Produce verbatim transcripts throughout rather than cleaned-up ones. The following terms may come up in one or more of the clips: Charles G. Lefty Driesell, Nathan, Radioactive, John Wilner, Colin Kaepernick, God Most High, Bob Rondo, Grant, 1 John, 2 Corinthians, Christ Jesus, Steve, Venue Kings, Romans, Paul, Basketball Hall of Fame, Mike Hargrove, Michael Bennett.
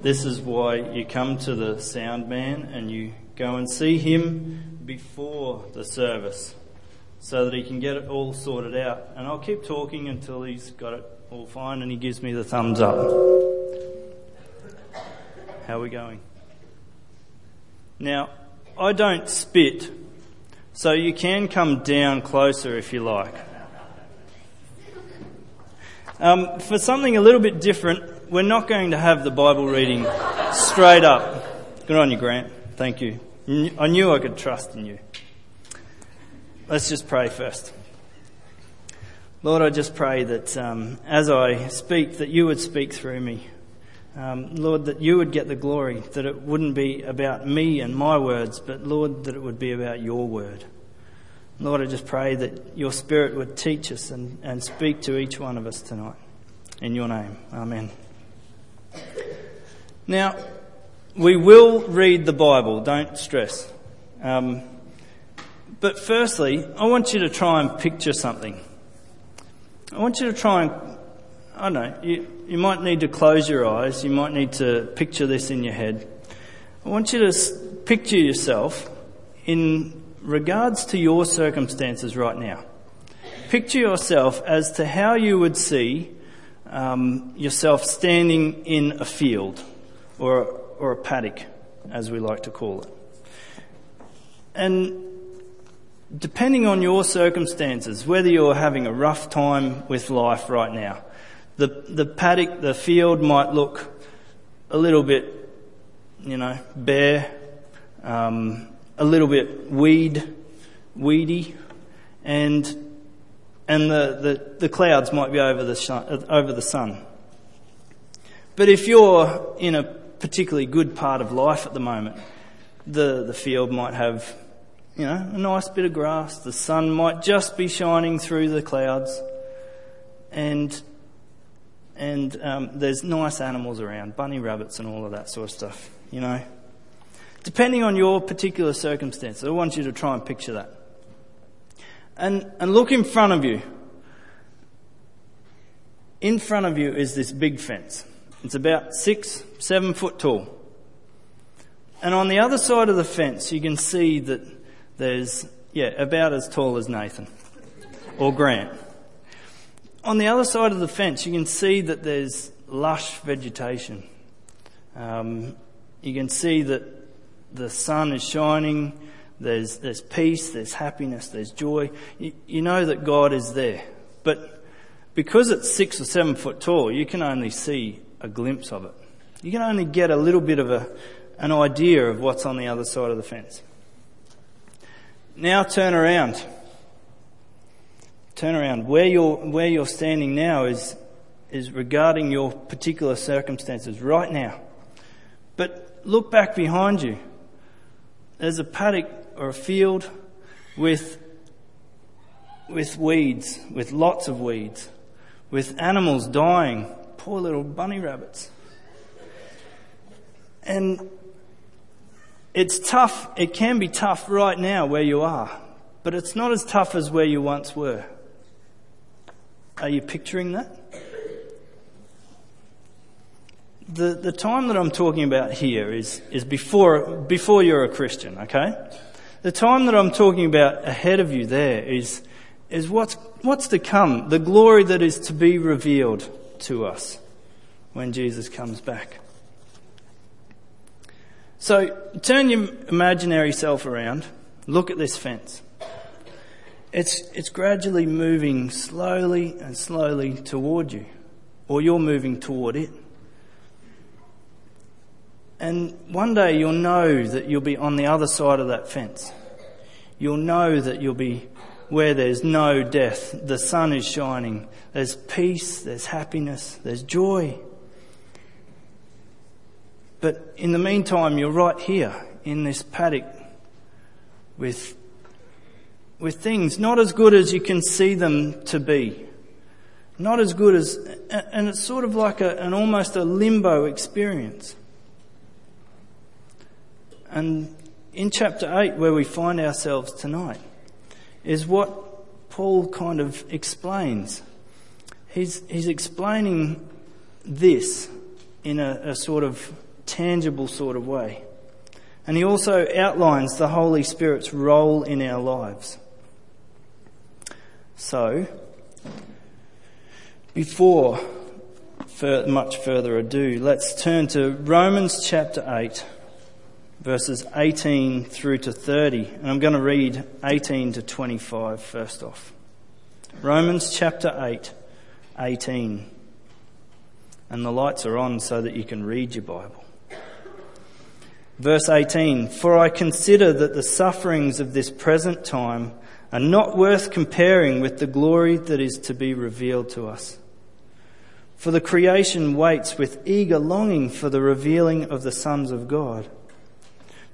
This is why you come to the sound man and you go and see him before the service so that he can get it all sorted out. And I'll keep talking until he's got it all fine and he gives me the thumbs up. How are we going? Now, I don't spit, so you can come down closer if you like. Um, for something a little bit different, we're not going to have the Bible reading straight up. Good on you, Grant. Thank you. I knew I could trust in you. Let's just pray first. Lord, I just pray that um, as I speak, that you would speak through me. Um, Lord, that you would get the glory, that it wouldn't be about me and my words, but Lord, that it would be about your word. Lord, I just pray that your Spirit would teach us and, and speak to each one of us tonight. In your name, amen. Now, we will read the Bible, don't stress. Um, but firstly, I want you to try and picture something. I want you to try and, I don't know, you, you might need to close your eyes, you might need to picture this in your head. I want you to picture yourself in regards to your circumstances right now. Picture yourself as to how you would see um, yourself standing in a field or or a paddock, as we like to call it. And depending on your circumstances, whether you're having a rough time with life right now, the the paddock, the field might look a little bit, you know, bare, um a little bit weed, weedy, and and the, the, the clouds might be over the sun, over the sun. But if you're in a particularly good part of life at the moment, the the field might have, you know, a nice bit of grass. The sun might just be shining through the clouds, and and um, there's nice animals around, bunny rabbits and all of that sort of stuff, you know. Depending on your particular circumstance, I want you to try and picture that. And and look in front of you. In front of you is this big fence. It's about six, seven foot tall. And on the other side of the fence, you can see that there's, yeah, about as tall as Nathan or Grant. On the other side of the fence, you can see that there's lush vegetation. Um, you can see that the sun is shining, there's there's peace, there's happiness, there's joy. You, you know that God is there. But because it's six or seven foot tall, you can only see a glimpse of it. You can only get a little bit of a an idea of what's on the other side of the fence. Now turn around. Turn around. Where you're where you're standing now is is regarding your particular circumstances right now. But look back behind you. There's a paddock or a field with with weeds, with lots of weeds, with animals dying, poor little bunny rabbits. And it's tough, it can be tough right now where you are, but it's not as tough as where you once were. Are you picturing that? The the time that I'm talking about here is is before before you're a Christian, okay? The time that I'm talking about ahead of you there is is what's what's to come, the glory that is to be revealed to us when Jesus comes back. So turn your imaginary self around, look at this fence. It's it's gradually moving slowly and slowly toward you, or you're moving toward it. And one day you'll know that you'll be on the other side of that fence. You'll know that you'll be where there's no death. The sun is shining. There's peace. There's happiness. There's joy. But in the meantime, you're right here in this paddock with, with things not as good as you can see them to be. Not as good as, and it's sort of like a, an almost a limbo experience. And in chapter eight, where we find ourselves tonight, is what Paul kind of explains. He's he's explaining this in a, a sort of tangible sort of way. And he also outlines the Holy Spirit's role in our lives. So, before much further ado, let's turn to Romans chapter eight, verses eighteen through to thirty. And I'm going to read eighteen to twenty-five first off. Romans chapter eight, eighteen. And the lights are on so that you can read your Bible. Verse eighteen, "For I consider that the sufferings of this present time are not worth comparing with the glory that is to be revealed to us. For the creation waits with eager longing for the revealing of the sons of God.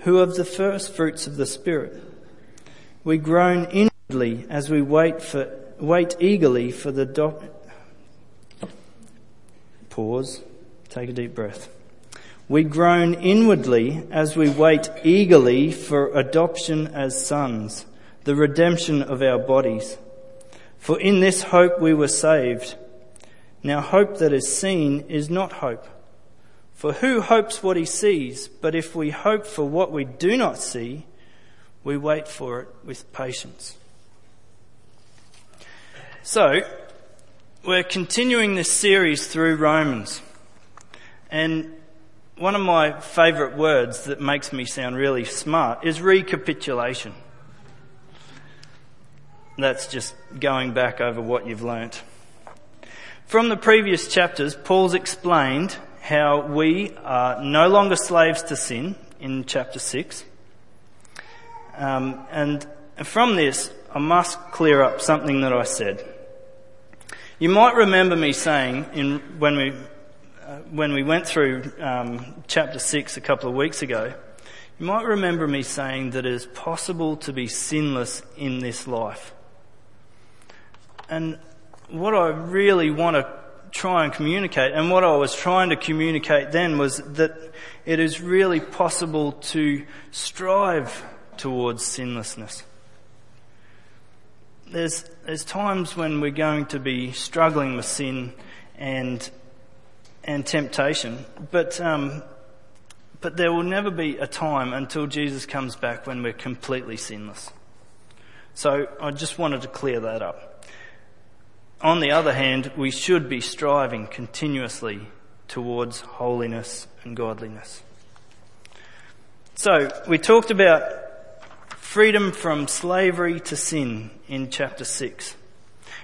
who have the first fruits of the Spirit. We groan inwardly as we wait for wait eagerly for the do- Pause, take a deep breath. We groan inwardly as we wait eagerly for adoption as sons, the redemption of our bodies. For in this hope we were saved. Now hope that is seen is not hope. For who hopes what he sees? But if we hope for what we do not see, we wait for it with patience." So, we're continuing this series through Romans. And one of my favourite words that makes me sound really smart is recapitulation. That's just going back over what you've learnt. From the previous chapters, Paul's explained how we are no longer slaves to sin in chapter six. Um, and from this, I must clear up something that I said. You might remember me saying in when we uh, when we went through um, chapter six a couple of weeks ago, you might remember me saying that it is possible to be sinless in this life. And what I really want to try and communicate, and what I was trying to communicate then, was that it is really possible to strive towards sinlessness. There's, there's times when we're going to be struggling with sin and and temptation, but um, but there will never be a time until Jesus comes back when we're completely sinless. So I just wanted to clear that up. On the other hand, we should be striving continuously towards holiness and godliness. So, we talked about freedom from slavery to sin in chapter six.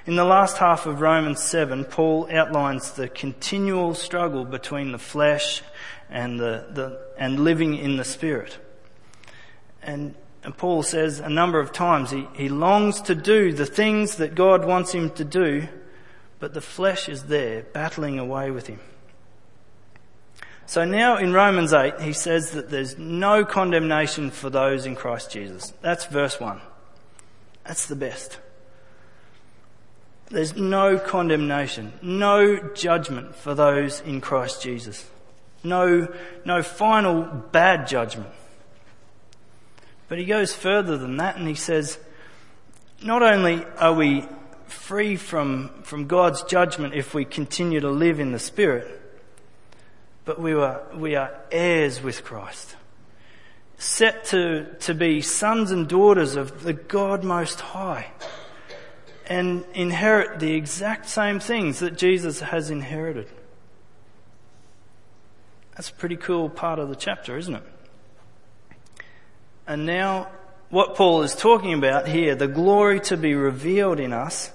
In the last half of Romans seven, Paul outlines the continual struggle between the flesh and the, the and living in the Spirit. And And Paul says a number of times he, he longs to do the things that God wants him to do, but the flesh is there battling away with him. So now in Romans eight, he says that there's no condemnation for those in Christ Jesus. That's verse one. That's the best. There's no condemnation, no judgment for those in Christ Jesus. No, no final bad judgment. But he goes further than that, and he says, not only are we free from, from God's judgment if we continue to live in the Spirit, but we are, we are heirs with Christ, set to, to be sons and daughters of the God Most High, and inherit the exact same things that Jesus has inherited. That's a pretty cool part of the chapter, isn't it? And now what Paul is talking about here, the glory to be revealed in us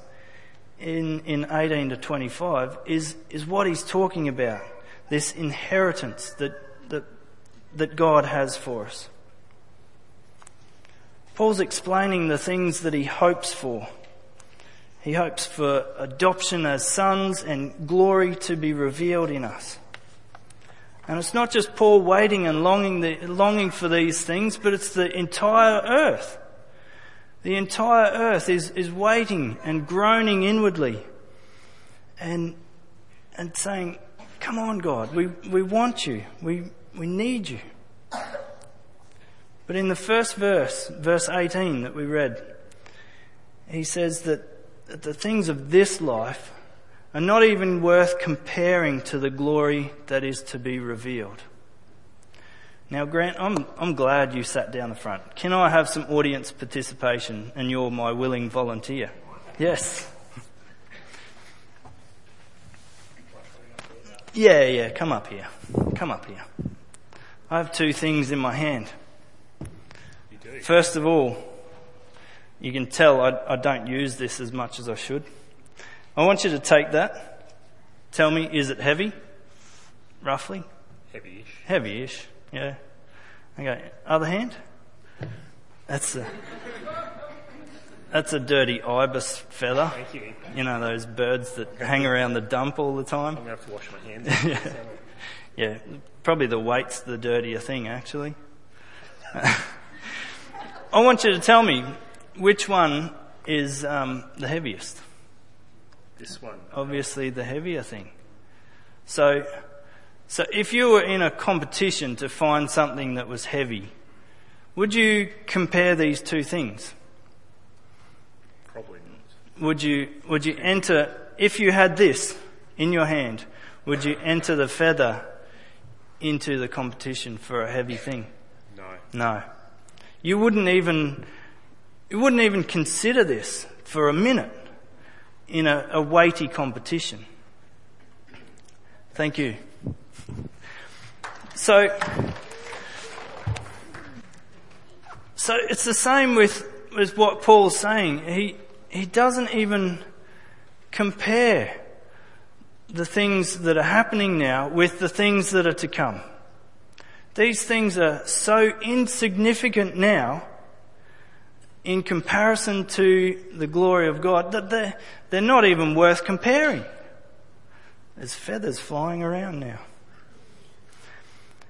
in, in eighteen to twenty-five, is, is what he's talking about, this inheritance that, that, that God has for us. Paul's explaining the things that he hopes for. He hopes for adoption as sons and glory to be revealed in us. And it's not just Paul waiting and longing, the, longing for these things, but it's the entire earth. The entire earth is, is waiting and groaning inwardly and and saying, come on, God, we, we want you. We, we need you. But in the first verse, verse eighteen that we read, he says that, that the things of this life are not even worth comparing to the glory that is to be revealed. Now, Grant, I'm I'm glad you sat down the front. Can I have some audience participation and you're my willing volunteer? Yes. Yeah, yeah, come up here. Come up here. I have two things in my hand. You do. First of all, you can tell I, I don't use this as much as I should. I want you to take that. Tell me, is it heavy? Roughly? Heavy-ish. Heavy-ish, yeah. Okay, other hand? That's a, that's a dirty ibis feather. Thank you. You know, those birds that hang around the dump all the time. I'm going to have to wash my hands. yeah. yeah, probably the weight's the dirtier thing, actually. I want you to tell me which one is um, the heaviest. This one. Obviously the heavier thing. So so if you were in a competition to find something that was heavy, would you compare these two things? Probably not. Would you would you enter, if you had this in your hand, would you enter the feather into the competition for a heavy thing? No. No. You wouldn't even you wouldn't even consider this for a minute. In a, a weighty competition. Thank you. So, so it's the same with, with what Paul's saying. He he doesn't even compare the things that are happening now with the things that are to come. These things are so insignificant now in comparison to the glory of God, that they're, they're not even worth comparing. There's feathers flying around now.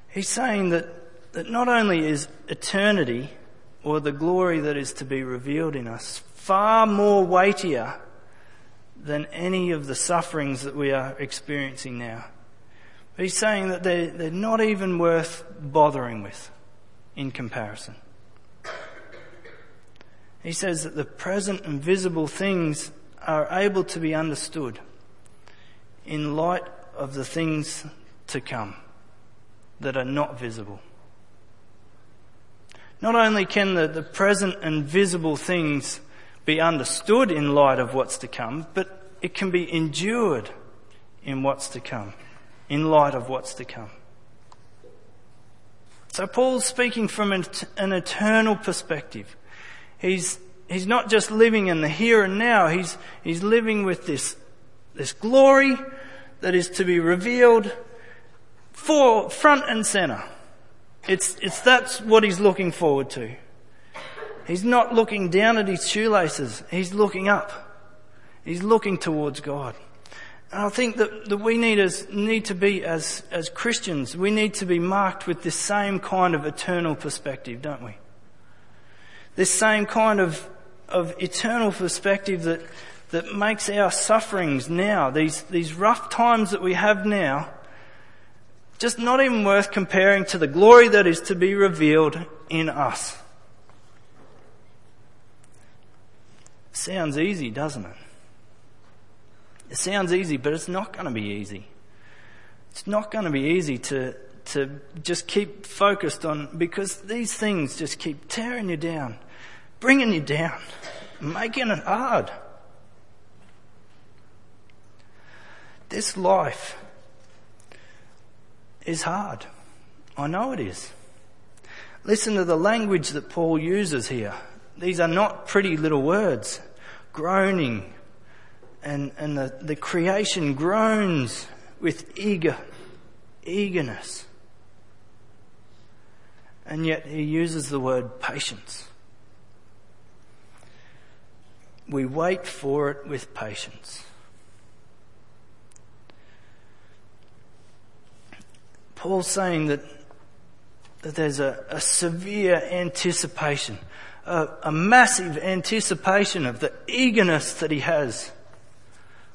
He's saying that, that not only is eternity or the glory that is to be revealed in us far more weightier than any of the sufferings that we are experiencing now, but he's saying that they're, they're not even worth bothering with in comparison. He says that the present and visible things are able to be understood in light of the things to come that are not visible. Not only can the, the present and visible things be understood in light of what's to come, but it can be endured in what's to come, in light of what's to come. So Paul's speaking from an, an eternal perspective. He's he's not just living in the here and now. He's he's living with this this glory that is to be revealed for front and center. It's it's that's what he's looking forward to. He's not looking down at his shoelaces. He's looking up. He's looking towards God. And I think that, that we need as need to be as as Christians. We need to be marked with this same kind of eternal perspective, don't we? This same kind of of eternal perspective that that makes our sufferings now, these these rough times that we have now, just not even worth comparing to the glory that is to be revealed in us. Sounds easy, doesn't it? It sounds easy, but it's not going to be easy. It's not going to be easy to... to just keep focused on, because these things just keep tearing you down, bringing you down, making it hard. This life is hard. I know it is. Listen to the language that Paul uses here. These are not pretty little words. Groaning, and, and the, the creation groans with eager eagerness. And yet he uses the word patience. We wait for it with patience. Paul's saying that, that there's a, a severe anticipation, a, a massive anticipation of the eagerness that he has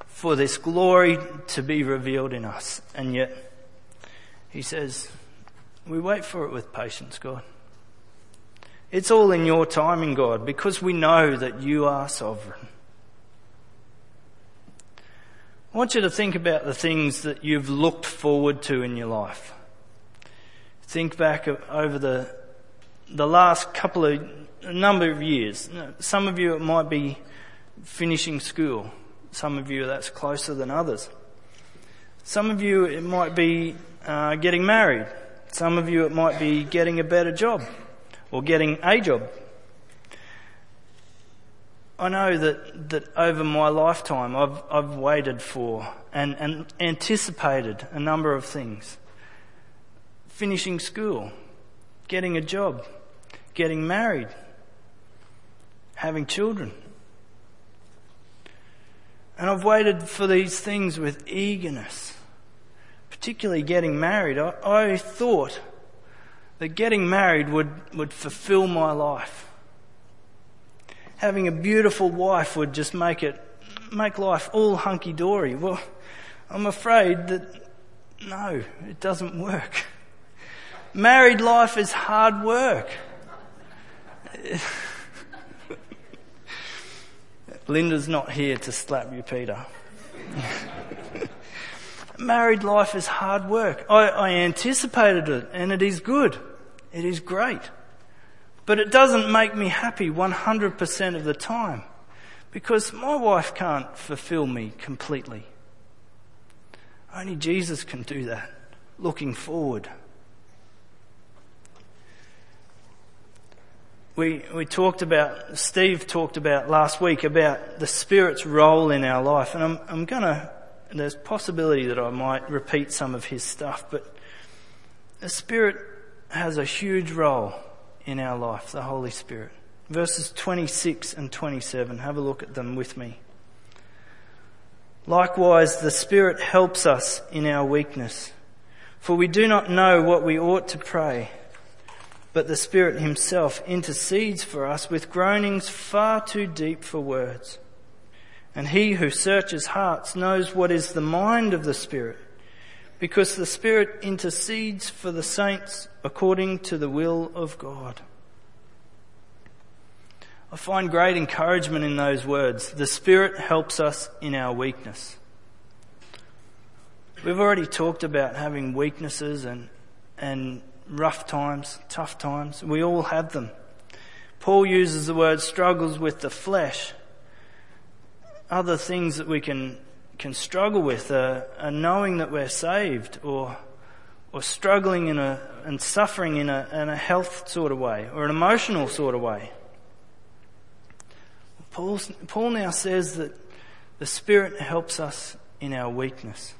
for this glory to be revealed in us. And yet, he says, we wait for it with patience, God. It's all in your timing, God, because we know that you are sovereign. I want you to think about the things that you've looked forward to in your life. Think back over the the last couple of, a number of years. Some of you, it might be finishing school. Some of you, that's closer than others. Some of you, it might be uh, getting married. Some of you, it might be getting a better job or getting a job. I know that, that over my lifetime I've I've waited for and, and anticipated a number of things. Finishing school, getting a job, getting married, having children. And I've waited for these things with eagerness, particularly getting married. I, I thought that getting married would, would fulfill my life. Having a beautiful wife would just make it, make life all hunky-dory. Well, I'm afraid that, no, it doesn't work. Married life is hard work. Linda's not here to slap you, Peter. Married life is hard work. I, I anticipated it, and it is good. It is great. But it doesn't make me happy one hundred percent of the time, because my wife can't fulfill me completely. Only Jesus can do that, looking forward. We we talked about, Steve talked about last week about the Spirit's role in our life, and I'm I'm gonna, there's possibility that I might repeat some of his stuff, but the Spirit has a huge role in our life, the Holy Spirit. Verses twenty-six and twenty-seven, have a look at them with me. Likewise, the Spirit helps us in our weakness, for we do not know what we ought to pray, but the Spirit himself intercedes for us with groanings far too deep for words. And he who searches hearts knows what is the mind of the Spirit, because the Spirit intercedes for the saints according to the will of God. I find great encouragement in those words. The Spirit helps us in our weakness. We've already talked about having weaknesses and, and rough times, tough times. We all have them. Paul uses the word struggles with the flesh. Other things that we can can struggle with uh, uh, knowing that we're saved, or or struggling in a and suffering in a in a health sort of way or an emotional sort of way. Paul's, Paul now says that the Spirit helps us in our weakness.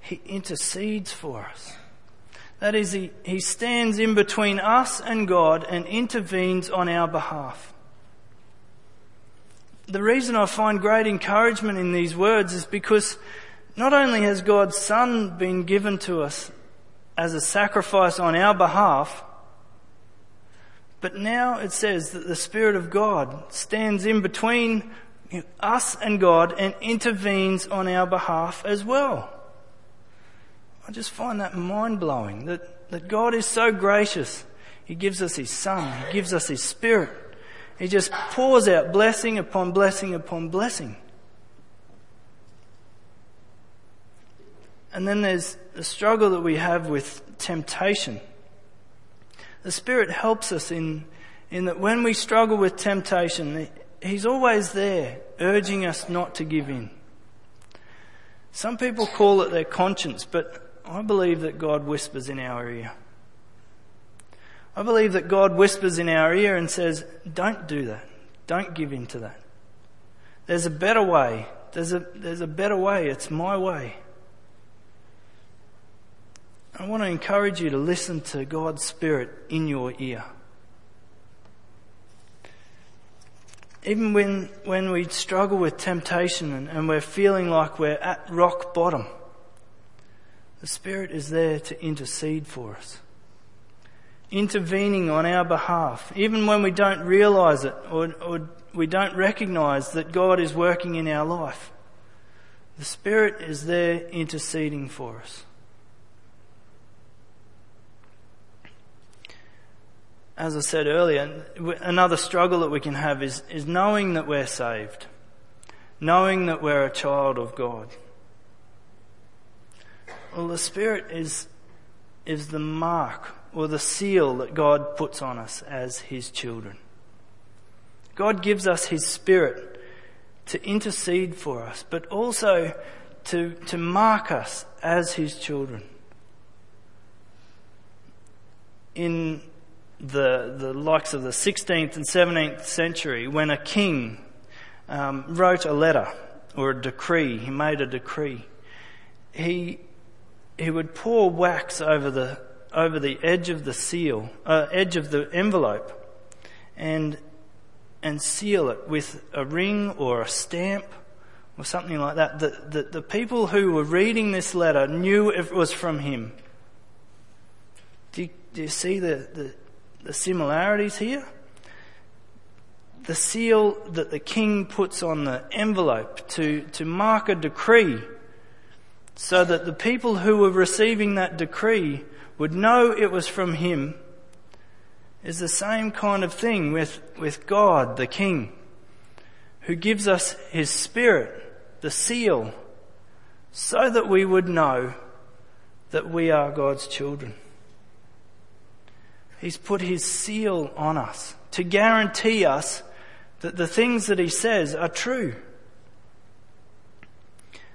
He intercedes for us. That is, he, he stands in between us and God and intervenes on our behalf. The reason I find great encouragement in these words is because not only has God's Son been given to us as a sacrifice on our behalf, but now it says that the Spirit of God stands in between us and God and intervenes on our behalf as well. I just find that mind-blowing, that, that God is so gracious. He gives us his Son, he gives us his Spirit. He just pours out blessing upon blessing upon blessing. And then there's the struggle that we have with temptation. The Spirit helps us in, in that when we struggle with temptation, he's always there, urging us not to give in. Some people call it their conscience, but I believe that God whispers in our ear. I believe that God whispers in our ear and says, don't do that. Don't give in to that. There's a better way. There's a, there's a better way. It's my way. I want to encourage you to listen to God's Spirit in your ear. Even when, when we struggle with temptation and, and we're feeling like we're at rock bottom, The Spirit is there to intercede for us, intervening on our behalf, even when we don't realise it or, or we don't recognise that God is working in our life. The Spirit is there interceding for us. As I said earlier, another struggle that we can have is, is knowing that we're saved, knowing that we're a child of God. Well, the Spirit is is the mark or the seal that God puts on us as His children. God gives us His Spirit to intercede for us, but also to to mark us as His children. In the the likes of the sixteenth and seventeenth century, when a king um, wrote a letter or a decree, he made a decree. He he would pour wax over the over the edge of the seal, uh, edge of the envelope, and and seal it with a ring or a stamp or something like that. The the, the people who were reading this letter knew it was from him. Do you, do you see the the The similarities here? The seal that the king puts on the envelope to, to mark a decree so that the people who were receiving that decree would know it was from him is the same kind of thing with, with God, the King, who gives us his Spirit, the seal, so that we would know that we are God's children. He's put his seal on us to guarantee us that the things that he says are true.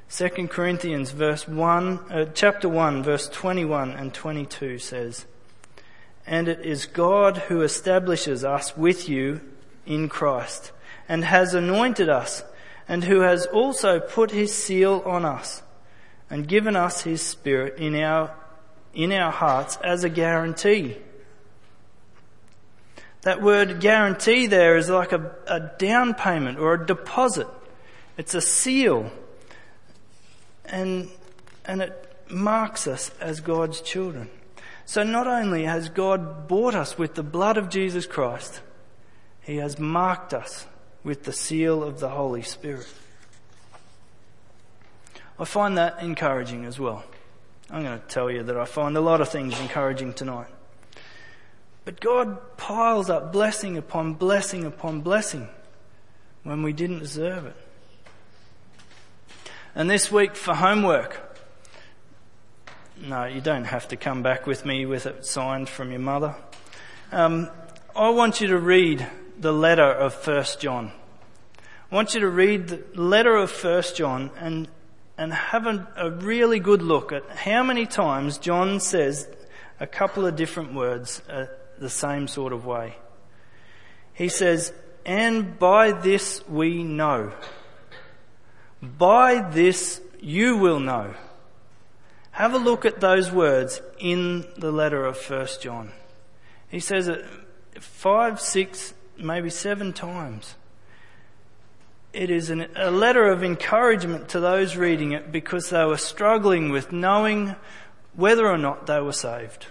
Second Corinthians verse one, uh, chapter one, verse twenty-one and twenty-two says, "And it is God who establishes us with you in Christ, and has anointed us, and who has also put his seal on us, and given us his Spirit in our in our hearts as a guarantee." That word guarantee there is like a, a down payment or a deposit. It's a seal. And, and it marks us as God's children. So not only has God bought us with the blood of Jesus Christ, he has marked us with the seal of the Holy Spirit. I find that encouraging as well. I'm going to tell you that I find a lot of things encouraging tonight. But God piles up blessing upon blessing upon blessing when we didn't deserve it. And this week for homework, no, you don't have to come back with me with it signed from your mother. Um, I want you to read the letter of First John. I want you to read the letter of First John and, and have a, a really good look at how many times John says a couple of different words uh, the same sort of way. He says, "And by this we know. By this you will know." Have a look at those words in the letter of First John. He says it five, six, maybe seven times. It is an, a letter of encouragement to those reading it because they were struggling with knowing whether or not they were saved.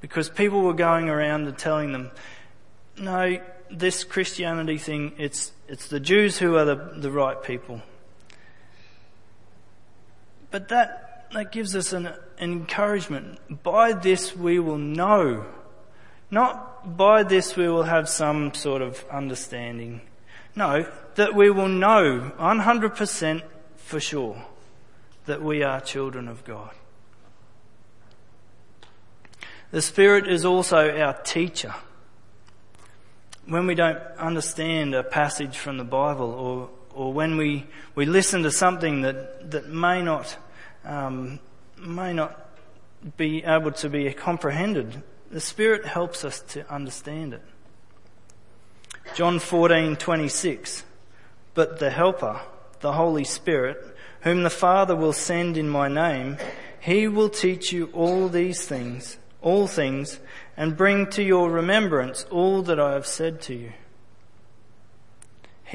Because people were going around and telling them, no, this Christianity thing, it's it's the Jews who are the, the right people. But that, that gives us an encouragement. By this we will know. Not by this we will have some sort of understanding. No, that we will know one hundred percent for sure that we are children of God. The Spirit is also our teacher. When we don't understand a passage from the Bible or or when we, we listen to something that, that may not um, may not be able to be comprehended, the Spirit helps us to understand it. John fourteen twenty-six, "But the Helper, the Holy Spirit, whom the Father will send in my name, he will teach you all these things, all things, and bring to your remembrance all that I have said to you."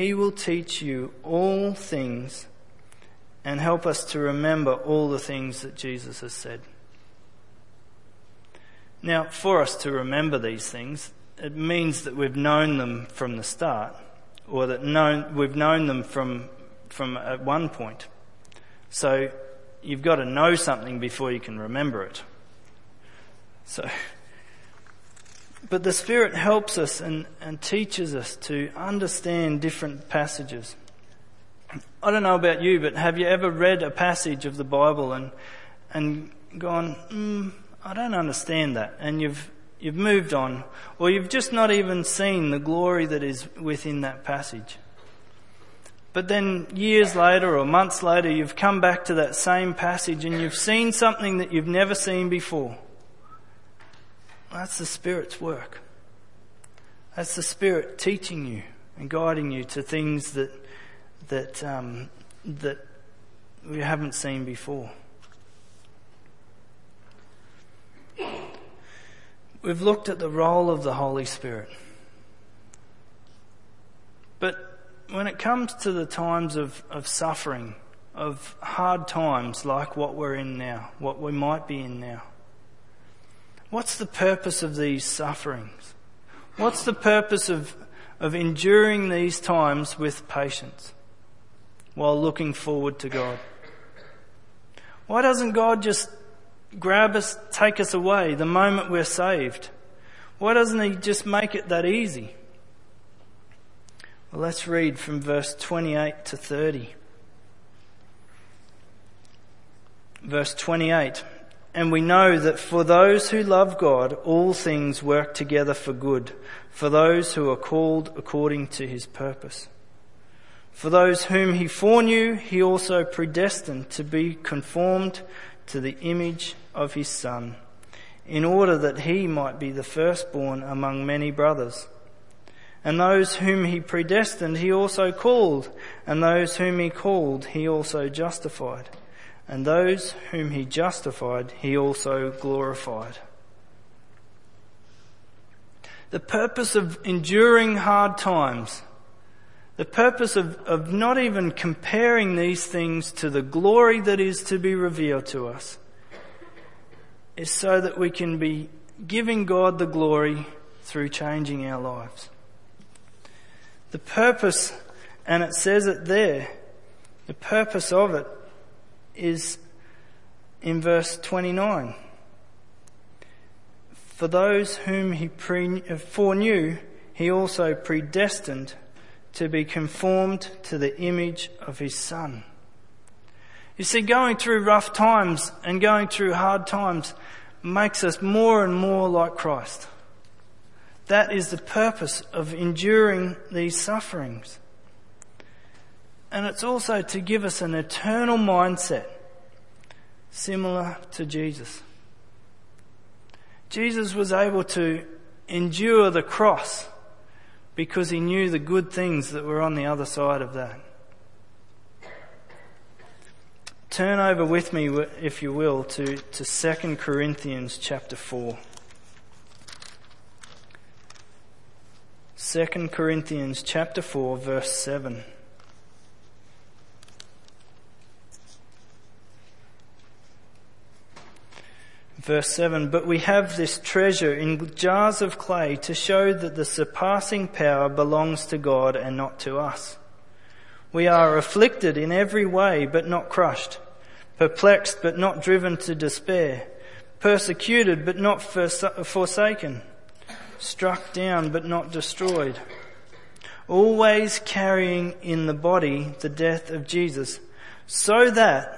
He will teach you all things and help us to remember all the things that Jesus has said. Now, for us to remember these things, it means that we've known them from the start, or that known, we've known them from from at one point. So you've got to know something before you can remember it. So, but the Spirit helps us and, and teaches us to understand different passages. I don't know about you, but have you ever read a passage of the Bible and and gone, mm, I don't understand that, and you've you've moved on, or you've just not even seen the glory that is within that passage? But then years later or months later, you've come back to that same passage and you've seen something that you've never seen before. That's the Spirit's work. That's the Spirit teaching you and guiding you to things that that um, that we haven't seen before. We've looked at the role of the Holy Spirit. But when it comes to the times of, of suffering, of hard times like what we're in now, what we might be in now, what's the purpose of these sufferings? What's the purpose of, of enduring these times with patience while looking forward to God? Why doesn't God just grab us, take us away the moment we're saved? Why doesn't he just make it that easy? Well, let's read from verse twenty-eight to thirty. Verse twenty-eight, and we know that for those who love God, all things work together for good, for those who are called according to his purpose. For those whom he foreknew, he also predestined to be conformed to the image of his Son, in order that he might be the firstborn among many brothers. And those whom he predestined, he also called, and those whom he called, he also justified, and those whom he justified, he also glorified. The purpose of enduring hard times, the purpose of, of not even comparing these things to the glory that is to be revealed to us, is so that we can be giving God the glory through changing our lives. The purpose, and it says it there, the purpose of it is in verse twenty-nine. For those whom he pre- foreknew, he also predestined to be conformed to the image of his Son. You see, going through rough times and going through hard times makes us more and more like Christ. That is the purpose of enduring these sufferings. And it's also to give us an eternal mindset similar to Jesus. Jesus was able to endure the cross because he knew the good things that were on the other side of that. Turn over with me, if you will, to, to Second Corinthians chapter four. Second Corinthians chapter four, verse seven. Verse seven, but we have this treasure in jars of clay to show that the surpassing power belongs to God and not to us. We are afflicted in every way but not crushed, perplexed but not driven to despair, persecuted but not forsaken, struck down but not destroyed, always carrying in the body the death of Jesus, so that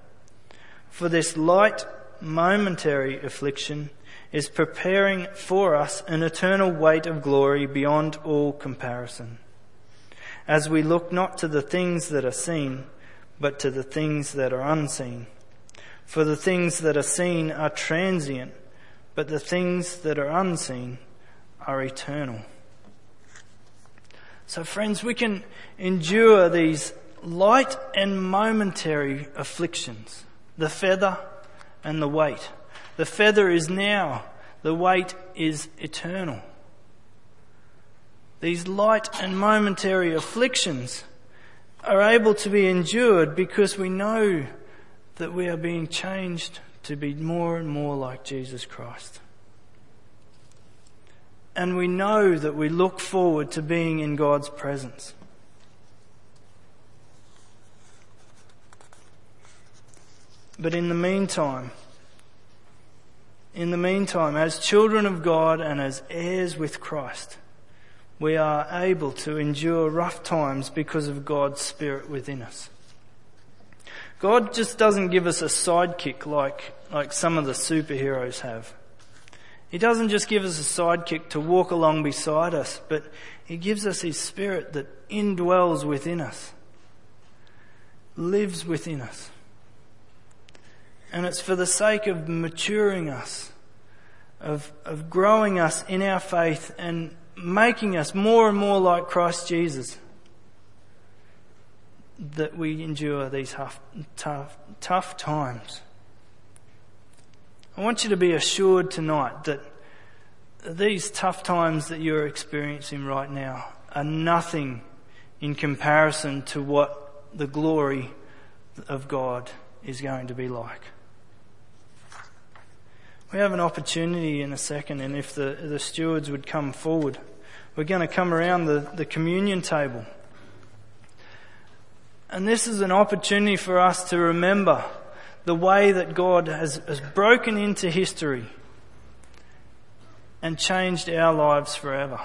For this light, momentary affliction is preparing for us an eternal weight of glory beyond all comparison, as we look not to the things that are seen, but to the things that are unseen. For the things that are seen are transient, but the things that are unseen are eternal. So friends, we can endure these light and momentary afflictions, the feather and the weight. The feather is now, the weight is eternal. These light and momentary afflictions are able to be endured because we know that we are being changed to be more and more like Jesus Christ. And we know that we look forward to being in God's presence. But in the meantime, in the meantime, as children of God and as heirs with Christ, we are able to endure rough times because of God's Spirit within us. God just doesn't give us a sidekick like, like some of the superheroes have. He doesn't just give us a sidekick to walk along beside us, but He gives us His Spirit that indwells within us, lives within us. And it's for the sake of maturing us, of of growing us in our faith and making us more and more like Christ Jesus, that we endure these tough, tough, tough times. I want you to be assured tonight that these tough times that you're experiencing right now are nothing in comparison to what the glory of God is going to be like. We have an opportunity in a second, and if the, the stewards would come forward, we're going to come around the, the communion table. And this is an opportunity for us to remember the way that God has, has broken into history and changed our lives forever.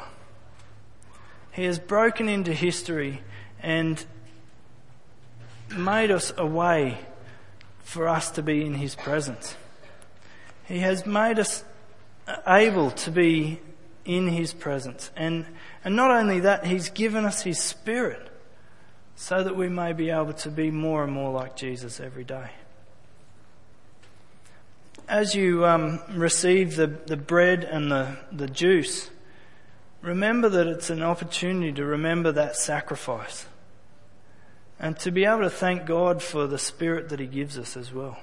He has broken into history and made us a way for us to be in His presence. He has made us able to be in His presence. And and not only that, He's given us His Spirit so that we may be able to be more and more like Jesus every day. As you um, receive the, the bread and the, the juice, remember that it's an opportunity to remember that sacrifice and to be able to thank God for the Spirit that He gives us as well.